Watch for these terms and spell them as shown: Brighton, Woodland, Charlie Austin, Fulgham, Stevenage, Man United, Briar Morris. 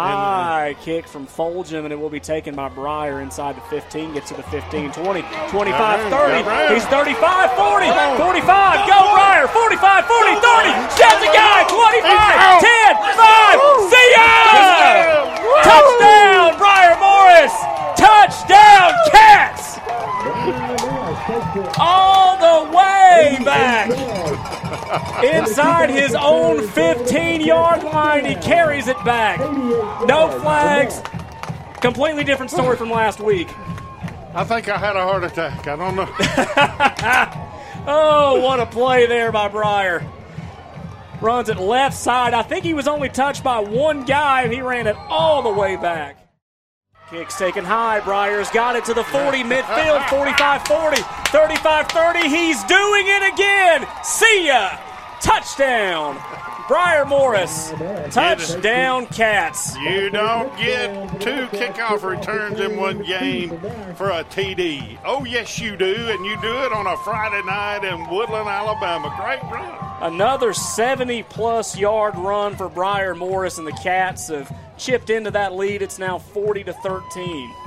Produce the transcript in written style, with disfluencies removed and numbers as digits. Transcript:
high kick from Fulgham, and it will be taken by Briar inside the 15. Gets to the 15, 20, 25, 30. He's 35, 40, 45. Go, Briar. 45, 40, 30. Shouts a guy. 25, 10, 5. See ya! Touchdown, Briar Morris. Touchdown, Cats. All the way back inside his own 15-yard line. He carries it back. No flags. Completely different story from last week. I think I had a heart attack. I don't know. Oh, what a play there by Briar. Runs it left side. I think he was only touched by one guy, and he ran it all the way back. Kick's taken high. Briar's got it to the 40, midfield, 45-40, 35-30. He's doing it again. See ya. Touchdown, Briar Morris. Touchdown, Cats. You don't get two kickoff returns in one game for a TD. Oh, yes, you do, and you do it on a Friday night in Woodland, Alabama. Great run. Another 70-plus yard run for Briar Morris, and the Cats have chipped into that lead. It's now 40-13.